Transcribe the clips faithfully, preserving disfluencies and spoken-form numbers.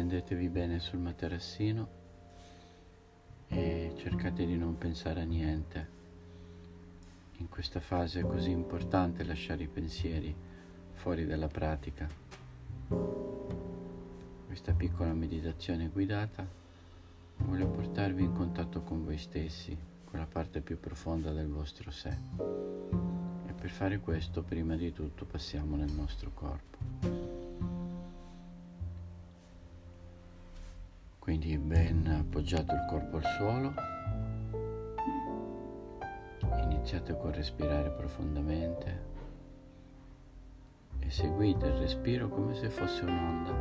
Stendetevi bene sul materassino e cercate di non pensare a niente. In questa fase è così importante lasciare i pensieri fuori dalla pratica. Questa piccola meditazione guidata vuole portarvi in contatto con voi stessi, con la parte più profonda del vostro sé. E per fare questo, prima di tutto, passiamo nel nostro corpo. Quindi ben appoggiato il corpo al suolo, iniziate con respirare profondamente e seguite il respiro come se fosse un'onda.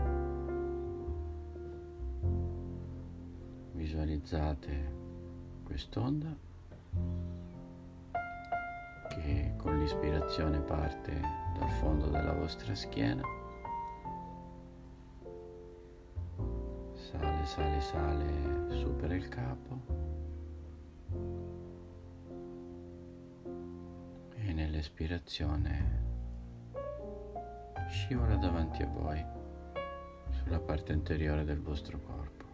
Visualizzate quest'onda che con l'ispirazione parte dal fondo della vostra schiena. Sale, sale, sale, supera il capo e nell'espirazione scivola davanti a voi sulla parte anteriore del vostro corpo.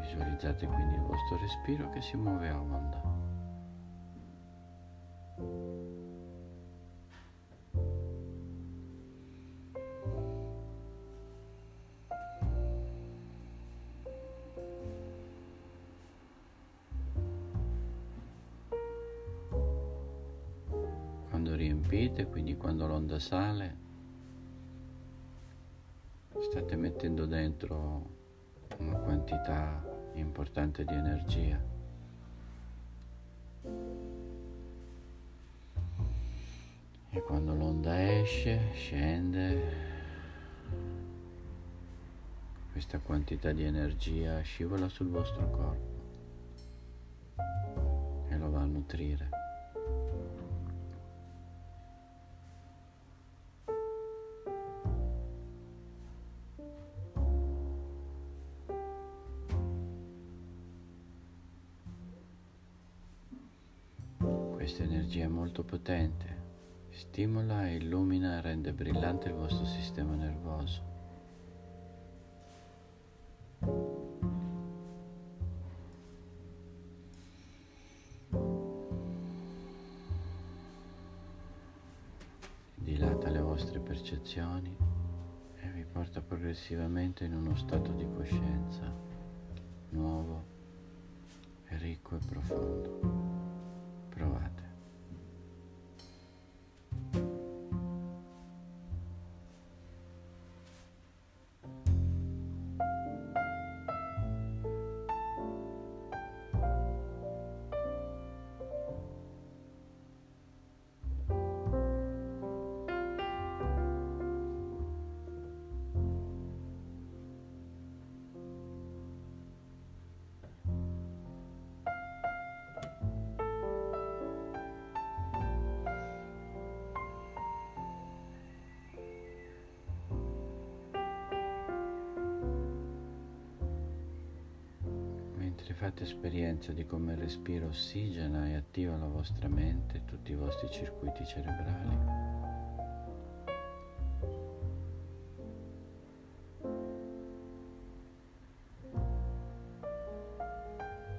Visualizzate quindi il vostro respiro che si muove a onda. Riempite, quindi quando l'onda sale state mettendo dentro una quantità importante di energia. E quando l'onda esce, scende, questa quantità di energia scivola sul vostro corpo e lo va a nutrire. Questa energia è molto potente, stimola, illumina, rende brillante il vostro sistema nervoso. Dilata le vostre percezioni e vi porta progressivamente in uno stato di coscienza nuovo, ricco e profondo. Provate. Fate esperienza di come il respiro ossigena e attiva la vostra mente, tutti i vostri circuiti cerebrali.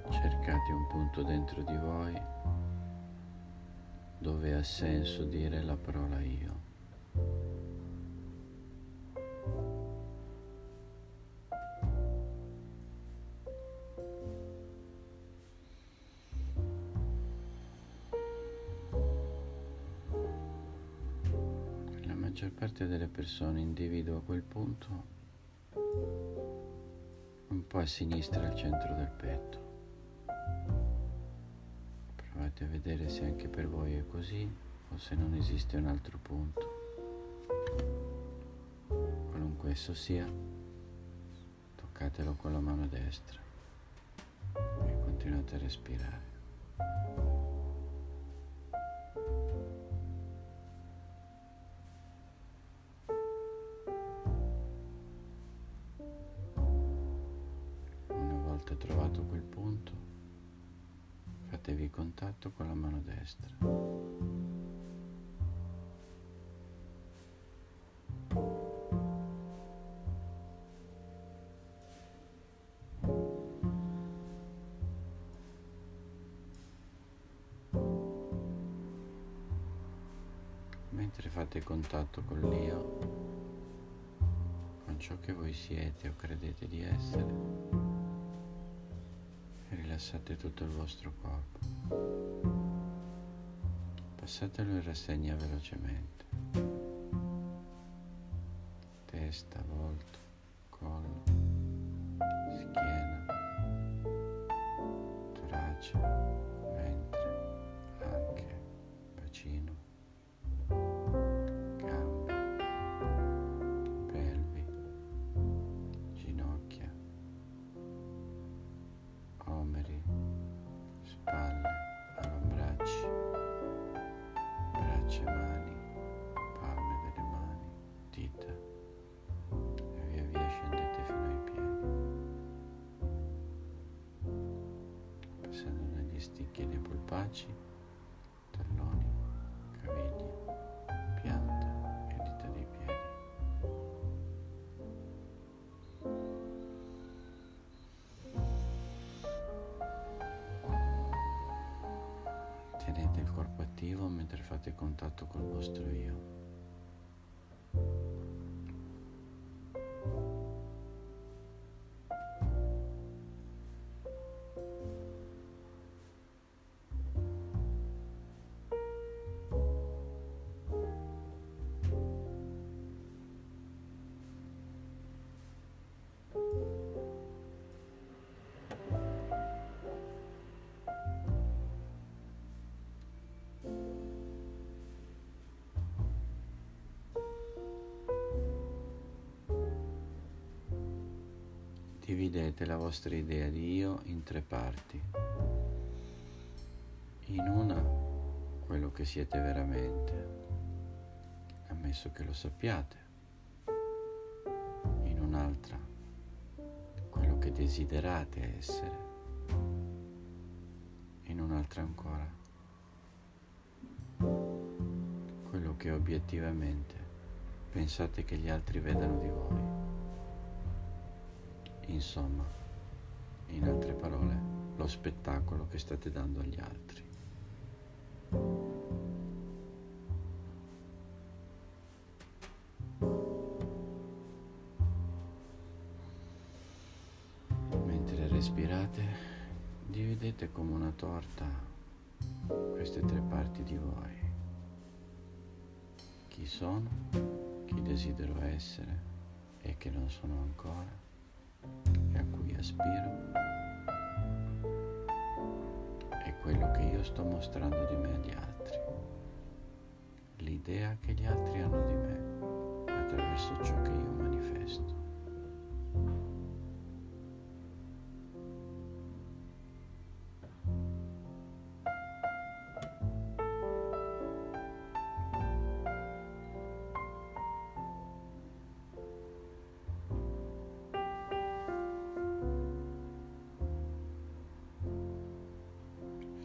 Cercate un punto dentro di voi dove ha senso dire la parola io. La maggior parte delle persone individua quel punto un po' a sinistra al centro del petto. Provate a vedere se anche per voi è così o se non esiste un altro punto. Qualunque esso sia, toccatelo con la mano destra e continuate a respirare. Trovato quel punto, fatevi contatto con la mano destra. fate contatto con l'Io, con ciò che voi siete o credete di essere, e rilassate tutto il vostro corpo. Passatelo in rassegna velocemente: testa, volto, collo, schiena, torace, mani, palme delle mani, dita, e via via scendete fino ai piedi, passando dagli sticchi dei polpacci, talloni, caviglie, pianta e dita dei piedi. Tenete il corpo attivo mentre fate contatto col vostro io. Dividete la vostra idea di io in tre parti. In una, quello che siete veramente, ammesso che lo sappiate. In un'altra, quello che desiderate essere. In un'altra ancora, quello che obiettivamente pensate che gli altri vedano di voi. Insomma, in altre parole, lo spettacolo che state dando agli altri. Mentre respirate, dividete come una torta queste tre parti di voi: chi sono, chi desidero essere e che non sono ancora, e a cui aspiro, è quello che io sto mostrando di me agli altri, l'idea che gli altri hanno di me attraverso ciò che io manifesto.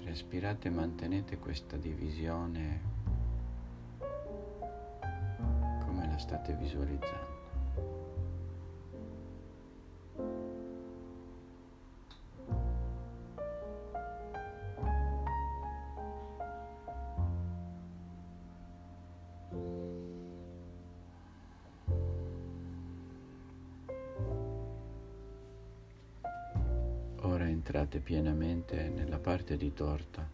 Respirate e mantenete questa divisione come la state visualizzando. Ora entrate pienamente nella parte di torta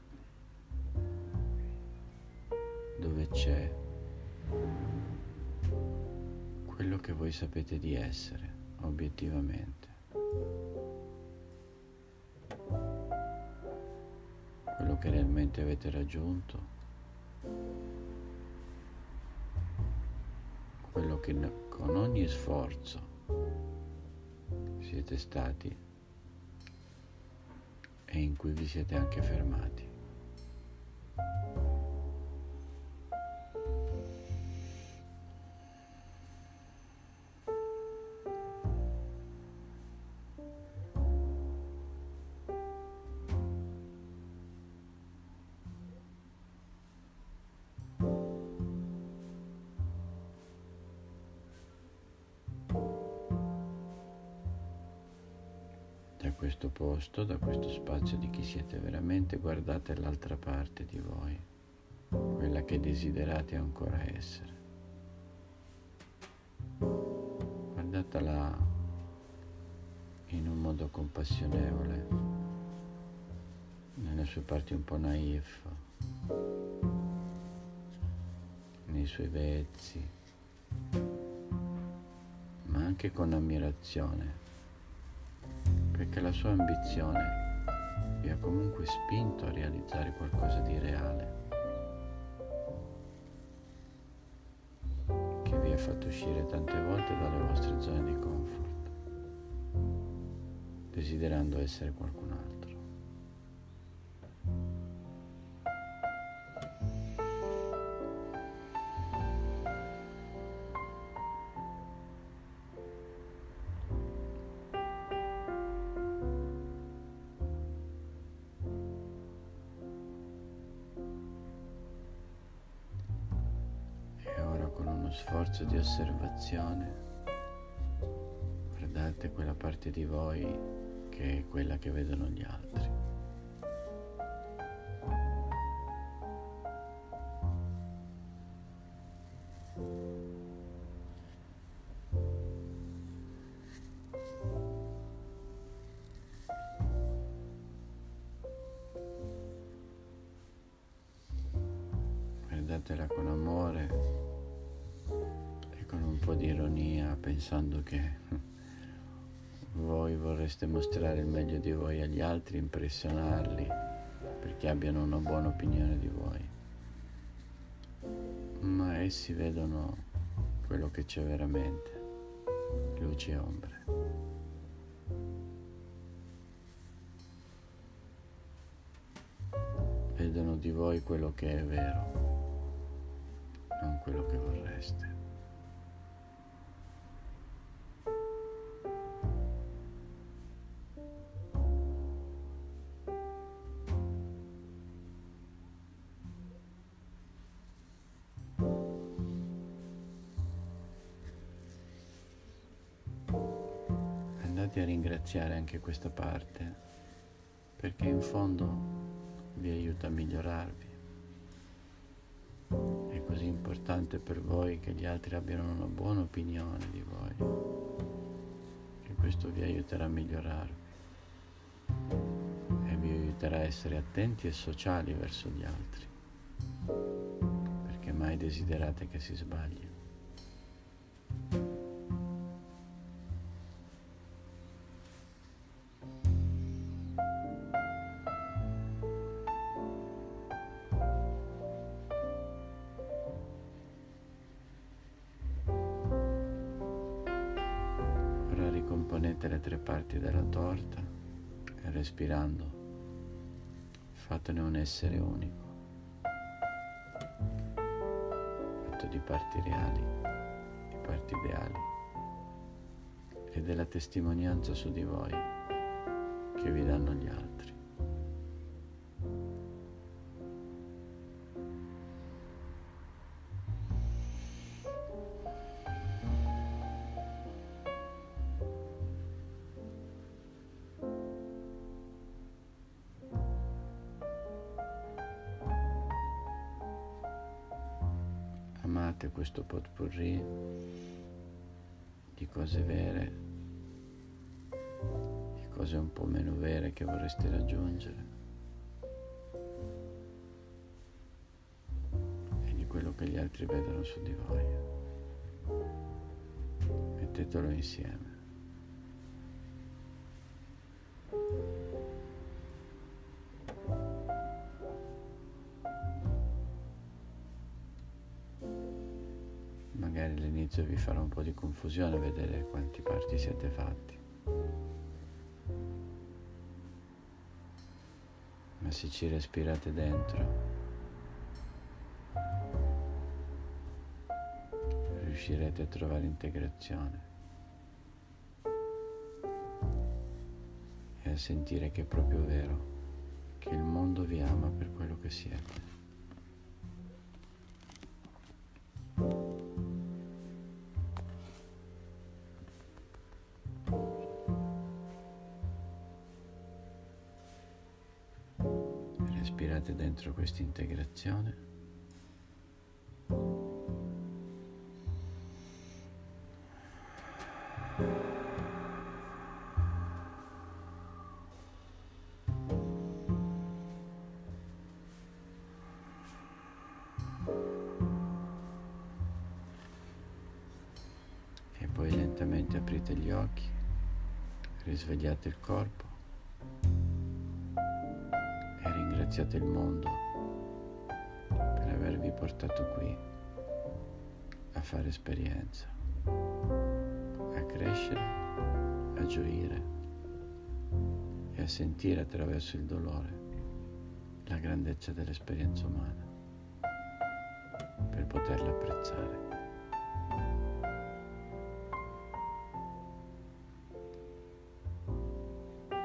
dove c'è quello che voi sapete di essere obiettivamente, quello che realmente avete raggiunto, quello che con ogni sforzo siete stati e in cui vi siete anche fermati. Da questo posto, da questo spazio di chi siete veramente, guardate l'altra parte di voi, quella che desiderate ancora essere. Guardatela in un modo compassionevole, nelle sue parti un po' naif, nei suoi vezzi, ma anche con ammirazione, perché la sua ambizione vi ha comunque spinto a realizzare qualcosa di reale, che vi ha fatto uscire tante volte dalle vostre zone di comfort, desiderando essere qualcun altro. Sforzo di osservazione, guardate quella parte di voi che è quella che vedono gli altri. Guardatela con amore, con un po' di ironia, pensando che voi vorreste mostrare il meglio di voi agli altri, impressionarli perché abbiano una buona opinione di voi, ma essi vedono quello che c'è veramente, luci e ombre. Vedono di voi quello che è vero, non quello che vorreste. A ringraziare anche questa parte, perché in fondo vi aiuta a migliorarvi. È così importante per voi che gli altri abbiano una buona opinione di voi, che questo vi aiuterà a migliorarvi e vi aiuterà a essere attenti e sociali verso gli altri, perché mai desiderate che si sbaglino. Componete le tre parti della torta e respirando fatene un essere unico, fatto di parti reali, di parti ideali e della testimonianza su di voi che vi danno gli altri. Amate questo potpourri di cose vere, di cose un po' meno vere che vorreste raggiungere e di quello che gli altri vedono su di voi. Mettetelo insieme. Magari all'inizio vi farà un po' di confusione vedere quanti parti siete fatti, ma se ci respirate dentro riuscirete a trovare integrazione e a sentire che è proprio vero, che il mondo vi ama per quello che siete. Respirate dentro questa integrazione. Finalmente aprite gli occhi, risvegliate il corpo e ringraziate il mondo per avervi portato qui a fare esperienza, a crescere, a gioire e a sentire attraverso il dolore la grandezza dell'esperienza umana per poterla apprezzare.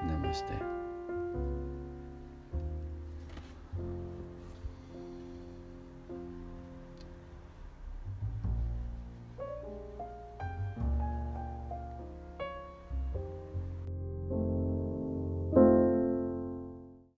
Namaste.